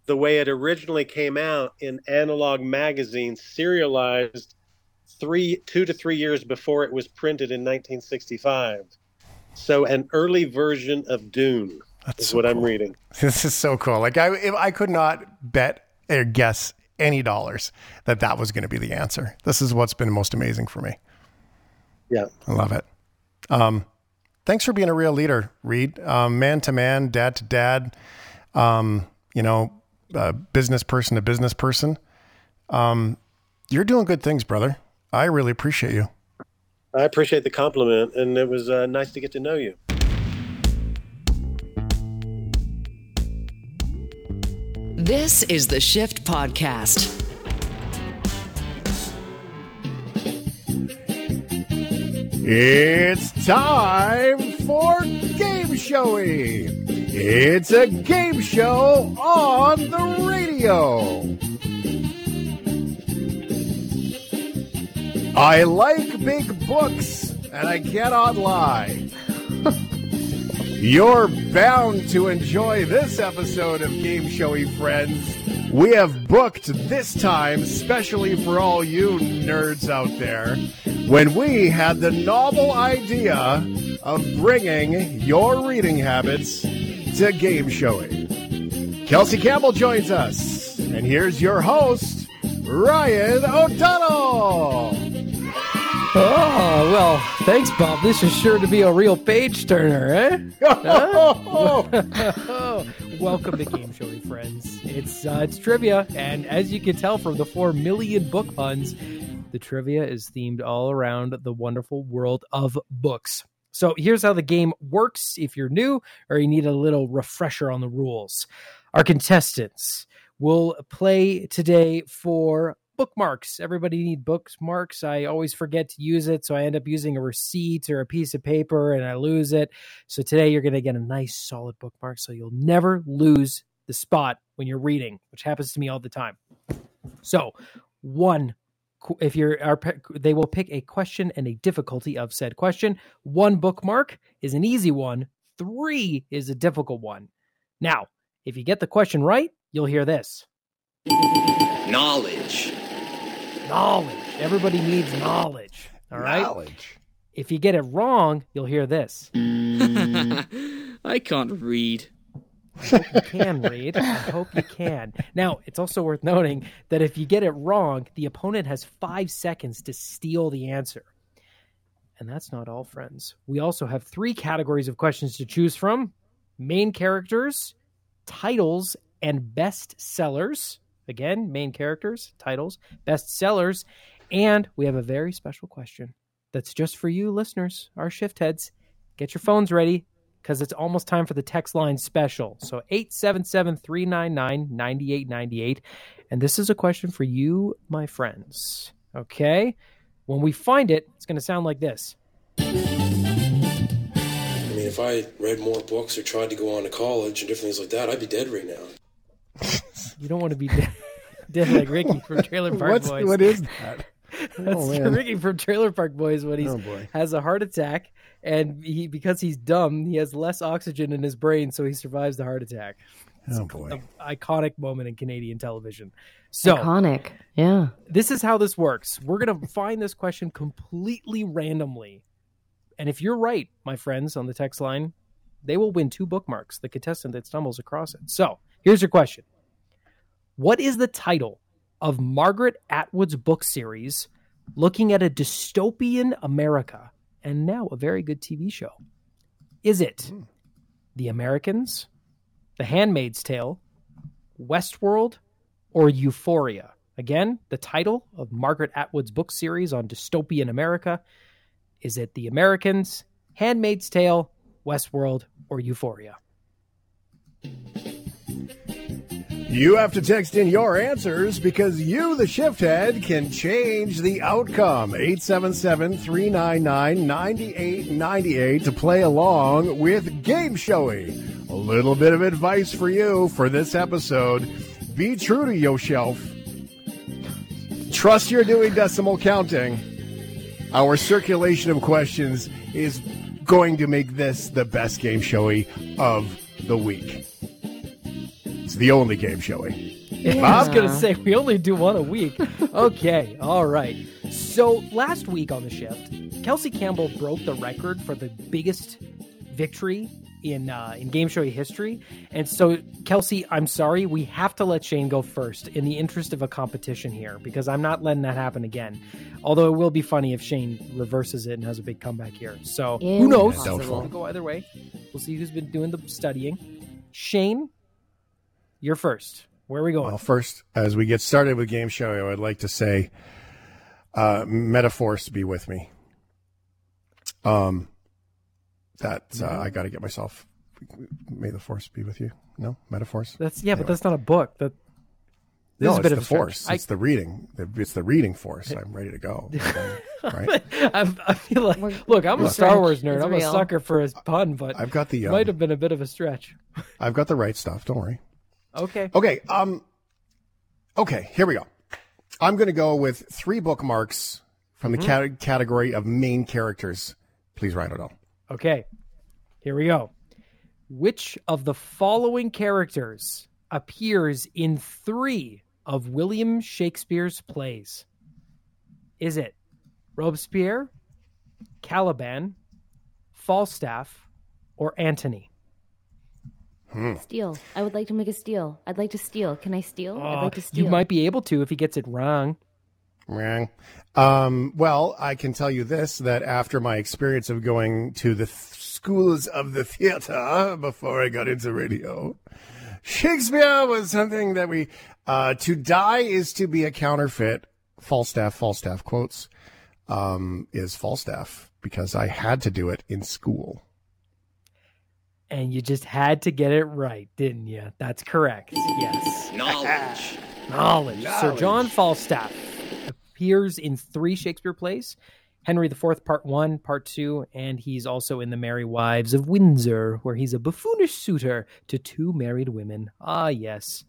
the way it originally came out in Analog Magazine, serialized 2 to 3 years before it was printed in 1965. So an early version of Dune. That's what I'm reading. This is so cool. Like I could not bet or guess any dollars that was going to be the answer. This is what's been most amazing for me. Yeah. I love it. Thanks for being a real leader, Reed. Man to man, dad to dad, business person to business person. You're doing good things, brother. I really appreciate you. I appreciate the compliment, and it was nice to get to know you. This is The Shift Podcast. It's time for Game Showy. It's a game show on the radio. I like big books, and I cannot lie. You're bound to enjoy this episode of Game Showy Friends. We have booked this time, specially for all you nerds out there, when we had the novel idea of bringing your reading habits to game showing. Kelsey Campbell joins us, and here's your host, Ryan O'Donnell. Oh, well, thanks, Bob. This is sure to be a real page-turner, eh? Huh? Welcome to Game Showy Friends. It's trivia, and as you can tell from the 4 million book puns, the trivia is themed all around the wonderful world of books. So here's how the game works if you're new or you need a little refresher on the rules. Our contestants will play today for bookmarks. Everybody need bookmarks. I always forget to use it, so I end up using a receipt or a piece of paper and I lose it. So today you're going to get a nice solid bookmark, so you'll never lose the spot when you're reading, which happens to me all the time. So they will pick a question and a difficulty of said question. One bookmark is an easy one. 3 is a difficult one. Now, if you get the question right, you'll hear this. Knowledge. Everybody needs knowledge. All right? Knowledge. If you get it wrong, you'll hear this. I can't read. I hope you can read. I hope you can. Now, it's also worth noting that if you get it wrong, the opponent has 5 seconds to steal the answer. And that's not all, friends. We also have 3 categories of questions to choose from. Main characters, titles, and best sellers. Again, main characters, titles, bestsellers, and we have a very special question that's just for you listeners, our shift heads. Get your phones ready, because it's almost time for the text line special. So 877-399-9898, and this is a question for you, my friends. Okay? When we find it, it's going to sound like this. I mean, if I read more books or tried to go on to college and different things like that, I'd be dead right now. You don't want to be dead like Ricky from Trailer Park Boys. What is that? That's Ricky from Trailer Park Boys when he has a heart attack, and because he's dumb, he has less oxygen in his brain, so he survives the heart attack. It's an iconic moment in Canadian television. So, iconic, yeah. This is how this works. We're going to find this question completely randomly. And if you're right, my friends, on the text line, they will win 2 bookmarks, the contestant that stumbles across it. So here's your question. What is the title of Margaret Atwood's book series looking at a dystopian America and now a very good TV show? Is it The Americans, The Handmaid's Tale, Westworld, or Euphoria? Again, the title of Margaret Atwood's book series on dystopian America. Is it The Americans, Handmaid's Tale, Westworld, or Euphoria? You have to text in your answers because you, the shift head, can change the outcome. 877-399-9898 to play along with Game Showy. A little bit of advice for you for this episode. Be true to yourself. Trust your Dewey Decimal counting. Our circulation of questions is going to make this the best Game Showy of the week. It's the only Game Showy. Yeah. I was going to say, we only do one a week. Okay, all right. So last week on The Shift, Kelsey Campbell broke the record for the biggest victory in Game Showy history. And so, Kelsey, I'm sorry, we have to let Shane go first in the interest of a competition here, because I'm not letting that happen again. Although it will be funny if Shane reverses it and has a big comeback here. So who knows? It'll go either way. We'll see who's been doing the studying. Shane, you're first. Where are we going? Well, first, as we get started with Game Showy, I would like to say, metaphors be with me. I got to get myself. May the force be with you. No, metaphors. Anyway. But that's not a book. It's the force. It's the reading. It's the reading force. I'm ready to go. Right? I feel like, look, I'm a Star Wars nerd. I'm a sucker for his pun, but I've got might have been a bit of a stretch. I've got the right stuff. Don't worry. Okay. Okay, here we go. I'm going to go with 3 bookmarks from the category of main characters. Please write it all. Okay, here we go. Which of the following characters appears in 3 of William Shakespeare's plays? Is it Robespierre, Caliban, Falstaff, or Antony? Steal. I would like to make a steal. I'd like to steal. Can I steal? I'd like to steal. You might be able to if he gets it wrong. Well, I can tell you this, that after my experience of going to the schools of the theater before I got into radio, Shakespeare was something that we, to die is to be a counterfeit. Falstaff quotes, is Falstaff, because I had to do it in school. And you just had to get it right, didn't you? That's correct. Yes. Knowledge. Sir John Falstaff appears in 3 Shakespeare plays: Henry IV, Part 1, Part 2, and he's also in The Merry Wives of Windsor, where he's a buffoonish suitor to 2 married women. Ah, yes.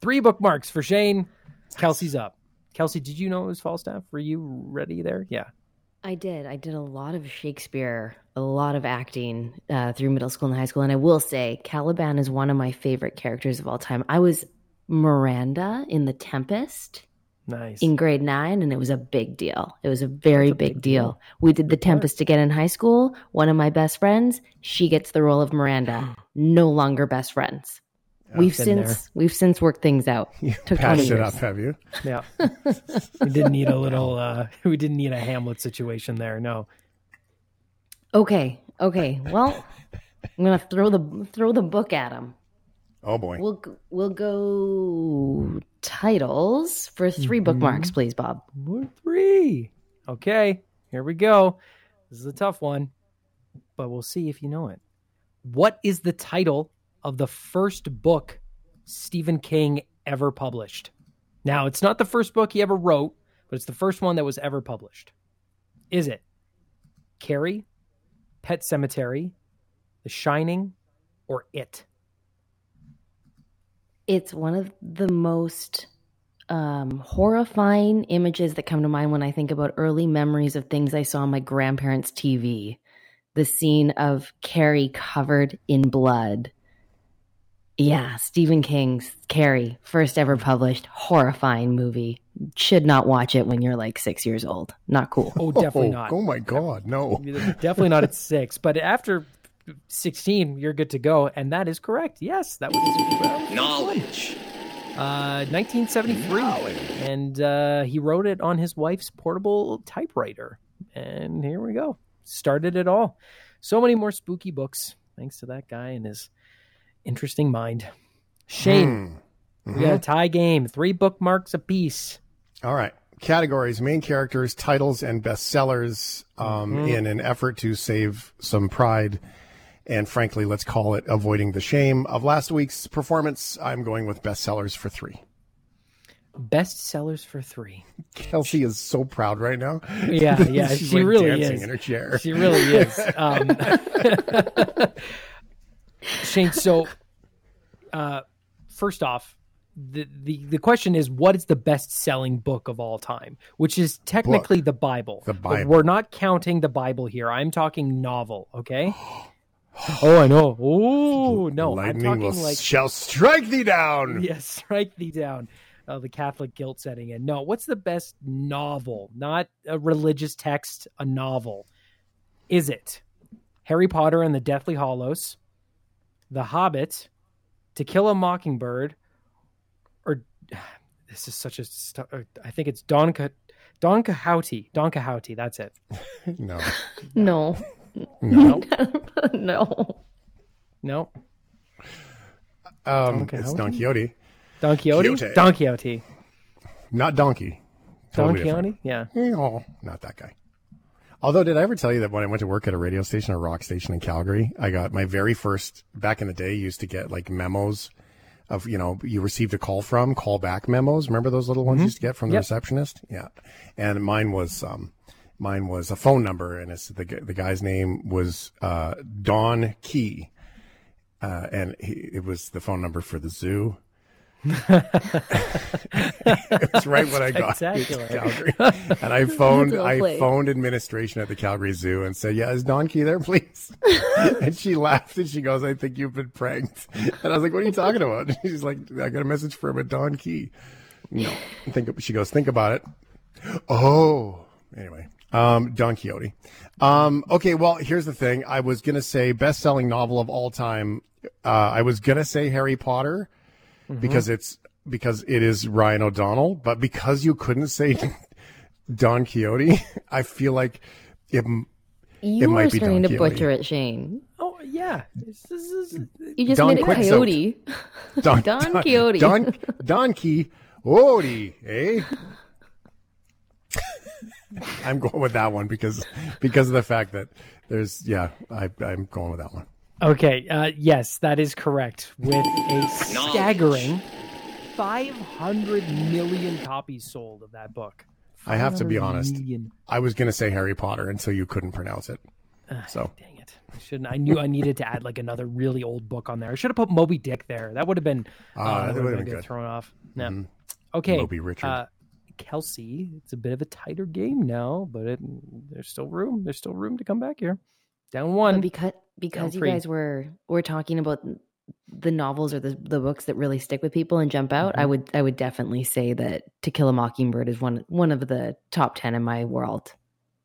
3 bookmarks for Shane. Kelsey's up. Kelsey, did you know it was Falstaff? Were you ready there? Yeah. I did. I did a lot of Shakespeare, a lot of acting through middle school and high school. And I will say, Caliban is one of my favorite characters of all time. I was Miranda in The Tempest in grade 9, and it was a big deal. It was a very big deal. We did The Tempest again in high school. One of my best friends, she gets the role of Miranda. No longer best friends. We've since worked things out. You took passed it up, have you? Yeah, we didn't need a little. We didn't need a Hamlet situation there. No. Okay. Well, I'm gonna throw the book at him. Oh boy. We'll go titles for 3 bookmarks, please, Bob. 3. Okay, here we go. This is a tough one, but we'll see if you know it. What is the title of the first book Stephen King ever published? Now, it's not the first book he ever wrote, but it's the first one that was ever published. Is it Carrie, Pet Sematary, The Shining, or It? It's one of the most horrifying images that come to mind when I think about early memories of things I saw on my grandparents' TV. The scene of Carrie covered in blood. Yeah, Stephen King's Carrie, first ever published, horrifying movie. Should not watch it when you're like 6 years old. Not cool. Oh, definitely not. Oh my God, no. Definitely not at 6. But after 16, you're good to go. And that is correct. Yes, that was knowledge. 1973. Knowledge. And he wrote it on his wife's portable typewriter. And here we go. Started it all. So many more spooky books, thanks to that guy and his interesting mind. Shane, we got a tie game. 3 bookmarks apiece. All right. Categories: main characters, titles, and bestsellers, in an effort to save some pride. And frankly, let's call it avoiding the shame of last week's performance. I'm going with bestsellers for 3. Bestsellers for 3. Kelsey is so proud right now. Yeah. She like really dancing is in her chair. She really is. Shane, so first off, the question is, what is the best-selling book of all time? Which is technically the Bible. The Bible. But we're not counting the Bible here. I'm talking novel, okay? Oh, I know. Oh, no. Lightning I'm talking shall strike thee down. Yes, strike thee down. The Catholic guilt setting in. No, what's the best novel? Not a religious text, a novel. Is it Harry Potter and the Deathly Hallows, The Hobbit, To Kill a Mockingbird, or this is such a... I think it's Don Quixote. Don Quixote, that's it. No. It's Don Quixote. Don Quixote? Don Quixote. Not donkey. Totally Don Quixote? Yeah. Oh, not that guy. Although, did I ever tell you that when I went to work at a radio station, a rock station in Calgary, I got my very first, back in the day, used to get like memos of, you received a call from, call back memos. Remember those little ones you used to get from the receptionist? Yeah. And mine was a phone number, and it's the guy's name was Don Key. And it was the phone number for the zoo. It's right when I got to Calgary, and I phoned administration at the Calgary Zoo and said, "Yeah, is Don Key there, please?" And she laughed and she goes, "I think you've been pranked." And I was like, "What are you talking about?" And she's like, "I got a message for him at Don Key." No, she goes, think about it. Oh, anyway. Don Quixote. Okay, well, here's the thing. I was going to say best-selling novel of all time. I was going to say Harry Potter because it is Ryan O'Donnell, but because you couldn't say Don Quixote, I feel like it might be Don Quixote. You were starting to butcher it, Shane. Oh, yeah. You just made it coyote. Don Quixote. Don Quixote, eh? I'm going with that one because of the fact that there's, I'm going with that one. Okay. Yes, that is correct. With a staggering 500 million copies sold of that book. I have to be honest. I was going to say Harry Potter until you couldn't pronounce it. Dang it. I knew I needed to add like another really old book on there. I should have put Moby Dick there. That would have been, that would have been thrown off. No. Mm-hmm. Okay. Moby Richard. Kelsey, it's a bit of a tighter game now, but there's still room. There's still room to come back here. Down one. But because you guys were talking about the novels or the books that really stick with people and jump out, mm-hmm. I would definitely say that To Kill a Mockingbird is one of the top 10 in my world.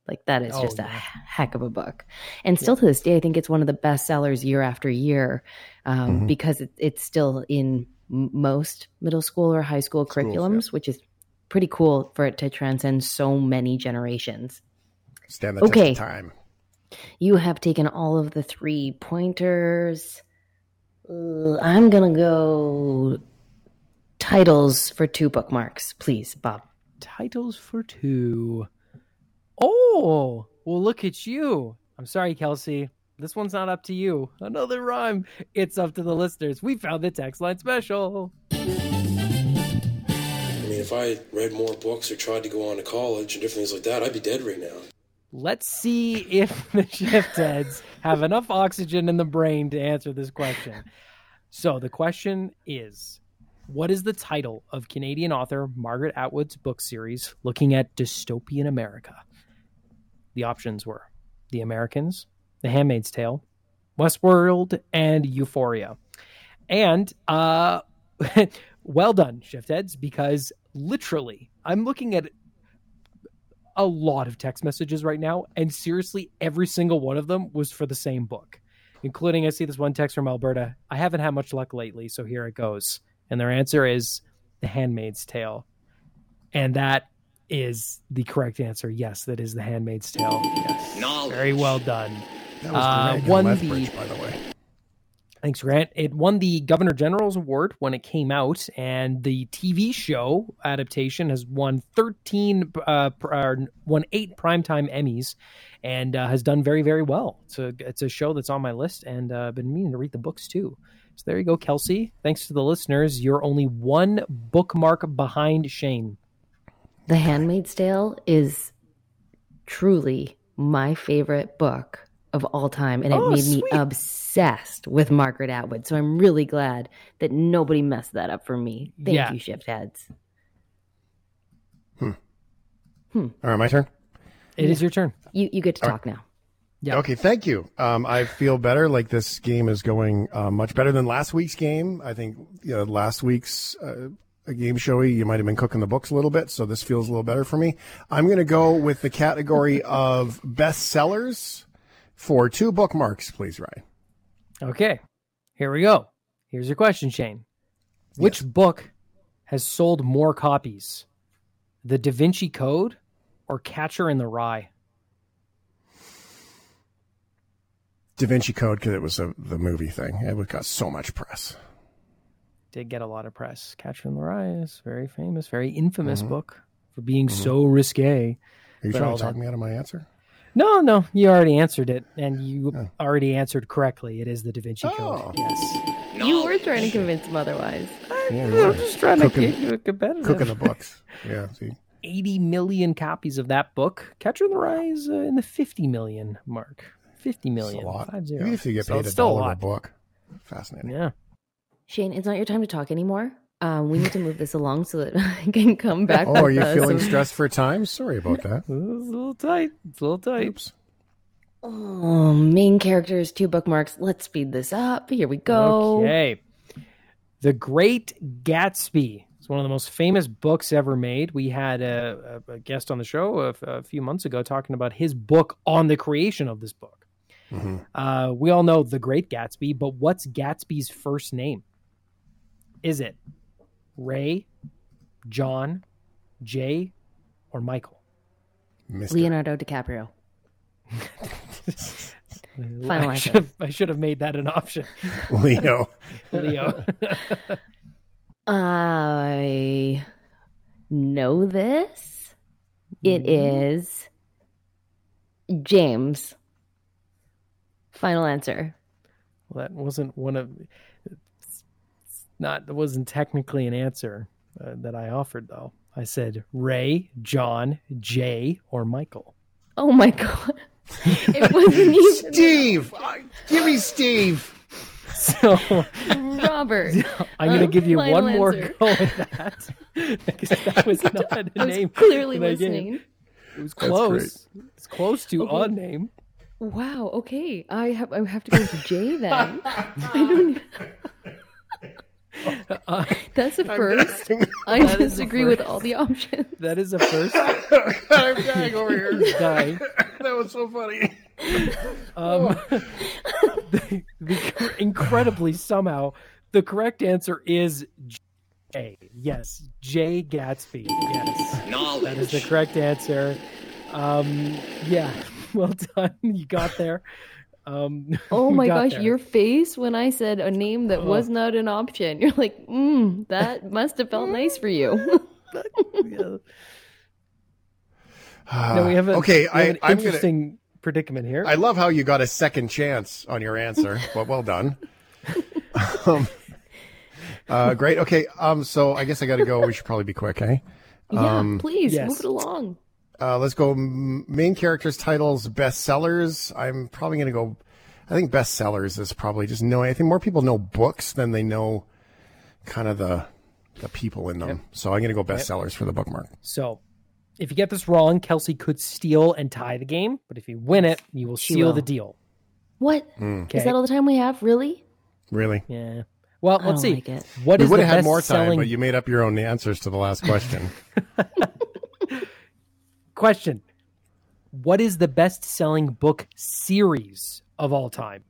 Like that is just a heck of a book. And still to this day, I think it's one of the best sellers year after year because it's still in most middle school or high school curriculums, which is pretty cool for it to transcend so many generations. Stand the test of time. You have taken all of the three pointers. I'm going to go titles for 2 bookmarks, please, Bob. Titles for 2. Oh, well, look at you. I'm sorry, Kelsey. This one's not up to you. Another rhyme. It's up to the listeners. We found the text line special. If I read more books or tried to go on to college and different things like that, I'd be dead right now. Let's see if the shift heads have enough oxygen in the brain to answer this question. So the question is, what is the title of Canadian author Margaret Atwood's book series looking at dystopian America? The options were The Americans, The Handmaid's Tale, Westworld, and Euphoria. And, well done, shift heads, because literally, I'm looking at a lot of text messages right now, and seriously, every single one of them was for the same book, including I see this one text from Alberta. I haven't had much luck lately, so here it goes. And their answer is The Handmaid's Tale. And that is the correct answer. Yes, that is The Handmaid's Tale. Yes. Knowledge. Very well done. That was Lethbridge, by the way. Thanks, Grant. It won the Governor General's Award when it came out, and the TV show adaptation has won 8 primetime Emmys and has done very, very well. It's a show that's on my list, and I've been meaning to read the books, too. So there you go, Kelsey. Thanks to the listeners. You're only 1 bookmark behind Shane. The Handmaid's Tale is truly my favorite book of all time, and it made me obsessed with Margaret Atwood. So I'm really glad that nobody messed that up for me. Thank you, shift heads. All right, my turn. It is your turn. You get to talk now. Yeah. Okay, thank you. I feel better. Like this game is going much better than last week's game. I think last week's game showy, you might have been cooking the books a little bit, so this feels a little better for me. I'm going to go with the category of bestsellers. For 2 bookmarks, please, Ryan. Okay, here we go. Here's your question, Shane. Which book has sold more copies? The Da Vinci Code or Catcher in the Rye? Da Vinci Code, because it was the movie thing. It got so much press. Did get a lot of press. Catcher in the Rye is very famous, very infamous book for being so risque. Are you trying to talk me out of my answer? No, you already answered it, and you already answered correctly. It is the Da Vinci Code. Yes, you were trying to convince him otherwise. I'm just trying to give you a competitive. Cooking the books. Yeah, see, 80 million copies of that book. Catcher in the Rye is in the 50 million mark. 50 million. That's a lot. 50. Even if you get paid a dollar a book. Fascinating. Yeah. Shane, it's not your time to talk anymore. We need to move this along so that I can come back. Oh, are you feeling stressed for time? Sorry about that. It's a little tight. It's a little tight. Oops. Oh, main characters, 2 bookmarks. Let's speed this up. Here we go. Okay. The Great Gatsby. It's one of the most famous books ever made. We had a guest on the show a few months ago talking about his book on the creation of this book. Mm-hmm. We all know The Great Gatsby, but what's Gatsby's first name? Is it Ray, John, Jay, or Michael? Leonardo DiCaprio. I should have made that an option. Leo. I know this. It is James. Final answer. Well, that wasn't one of... It wasn't technically an answer that I offered, though. I said Ray, John, Jay, or Michael. Oh, my God. It wasn't even Steve. Give me Steve. So, Robert. I'm going to give you one more go at that. Because that was not a name. I was clearly listening. It was close. It's close to a name. Wow. Okay. I have to go to Jay then. I don't that's a first. I disagree with all the options. That is a first. I'm dying over here. That was so funny. Incredibly, somehow, the correct answer is J. Yes, Jay Gatsby. Yes, knowledge. That is the correct answer. Yeah, well done. You got there. Oh my gosh, your face when I said a name that was not an option. You're like, that must have felt nice for you. No, we have an interesting predicament here. I love how you got a second chance on your answer. Well done. Great. Okay, so I guess I got to go. We should probably be quick, eh? Yeah, please, move it along. Let's go main characters, titles, bestsellers. I'm probably going to go, I think bestsellers is probably just knowing. I think more people know books than they know kind of the people in them. Yep. So I'm going to go bestsellers for the bookmark. So if you get this wrong, Kelsey could steal and tie the game. But if you win it, you will seal the deal. What? Is that all the time we have? Really? Really? Yeah. Well, let's see. Like what we would have had more time, but you made up your own answers to the last question. Question: what is the best-selling book series of all time?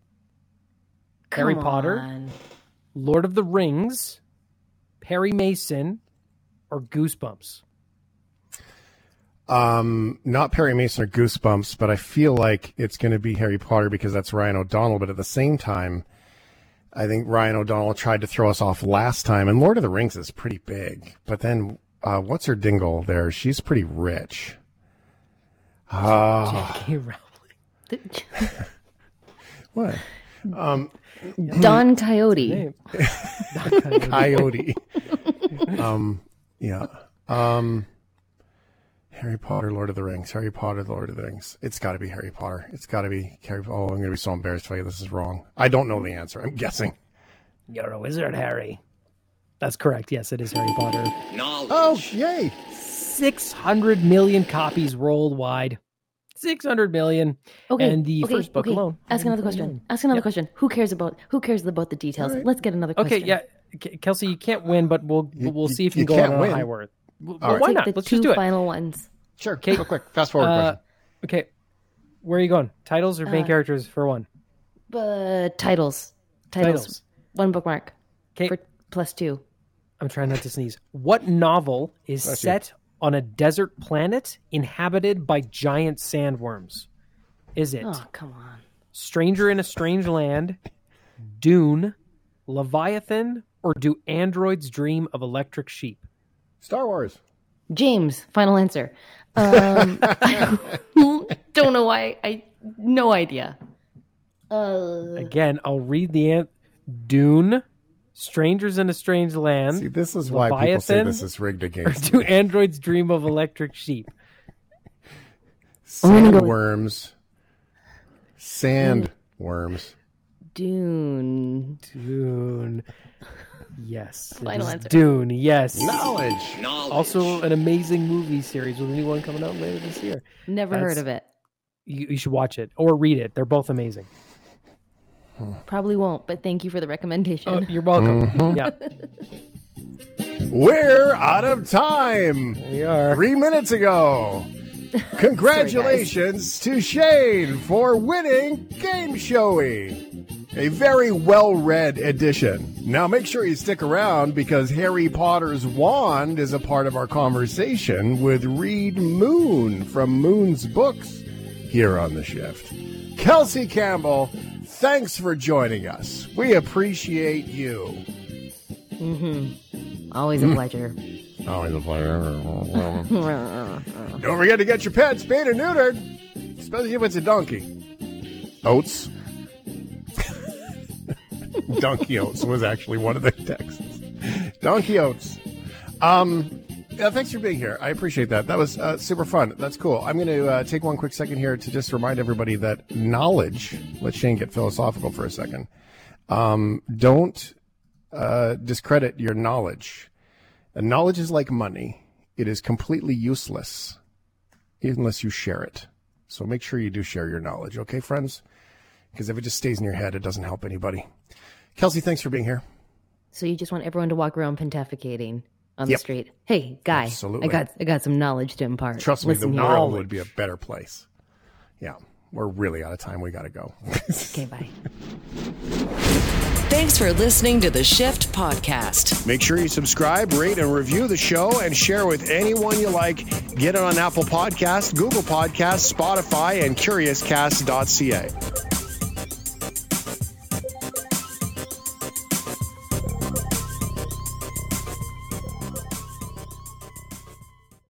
Harry Potter, Lord of the Rings, Perry Mason, or Goosebumps? Not Perry Mason or Goosebumps, but I feel like it's going to be Harry Potter because that's Ryan O'Donnell. But at the same time, I think Ryan O'Donnell tried to throw us off last time, and Lord of the Rings is pretty big. But then, what's her dingle there? She's pretty rich. J.K. Rowling. What? Don Coyote. Coyote. Yeah. Harry Potter, Lord of the Rings. Harry Potter, Lord of the Rings. It's got to be Harry Potter. It's got to be Harry Potter. Oh, I'm going to be so embarrassed for you. This is wrong. I don't know the answer. I'm guessing. You're a wizard, Harry. That's correct. Yes, it is Harry Potter. Knowledge. Oh, yay. 600 million copies worldwide. 600 million. Okay. And the first book alone. Ask another question. Ask another question. Who cares about the details? Right. Let's get another question. Okay, yeah. Kelsey, you can't win, but we'll see if you can go on a high word. Why not? Let's just do it. Final ones. Sure. Okay. Real quick. Fast forward question. Okay. Where are you going? Titles or main characters for one? Titles. Titles. One bookmark. Okay. +2. I'm trying not to sneeze. What novel is set on a desert planet inhabited by giant sandworms? Is it Stranger in a Strange Land, Dune, Leviathan, or Do Androids Dream of Electric Sheep? Star Wars. James, final answer. I don't know why. No idea. Again, I'll read the answer. Dune. Strangers in a Strange Land. See, this is Leviathan, why people say this is rigged against me. Do androids dream of electric sheep? Sandworms. Sandworms. Dune. Yes. Final answer. Dune, yes. Knowledge. Also an amazing movie series with a new one coming out later this year. Never heard of it. You should watch it or read it. They're both amazing. Probably won't, but thank you for the recommendation. Oh, you're welcome. Mm-hmm. Yeah. We're out of time. We are. 3 minutes ago. Congratulations to Shane for winning Game Showy. A very well-read edition. Now make sure you stick around because Harry Potter's wand is a part of our conversation with Reed Moon from Moon's Books here on The Shift. Kelsey Campbell, thanks for joining us. We appreciate you. Mm-hmm. Always a pleasure. Always a pleasure. Don't forget to get your pets spayed and neutered, especially if it's a donkey. Oats. Donkey Oats was actually one of the texts. Donkey Oats. Yeah, thanks for being here. I appreciate that. That was super fun. That's cool. I'm going to take one quick second here to just remind everybody that knowledge, let Shane get philosophical for a second. Don't discredit your knowledge. And knowledge is like money. It is completely useless unless you share it. So make sure you do share your knowledge. Okay, friends? Because if it just stays in your head, it doesn't help anybody. Kelsey, thanks for being here. So you just want everyone to walk around pontificating on the street. Hey, guy, absolutely. I got some knowledge to impart. Trust me, the world would be a better place. Yeah, we're really out of time. We got to go. Okay, bye. Thanks for listening to The Shift Podcast. Make sure you subscribe, rate, and review the show and share with anyone you like. Get it on Apple Podcasts, Google Podcasts, Spotify, and CuriousCast.ca.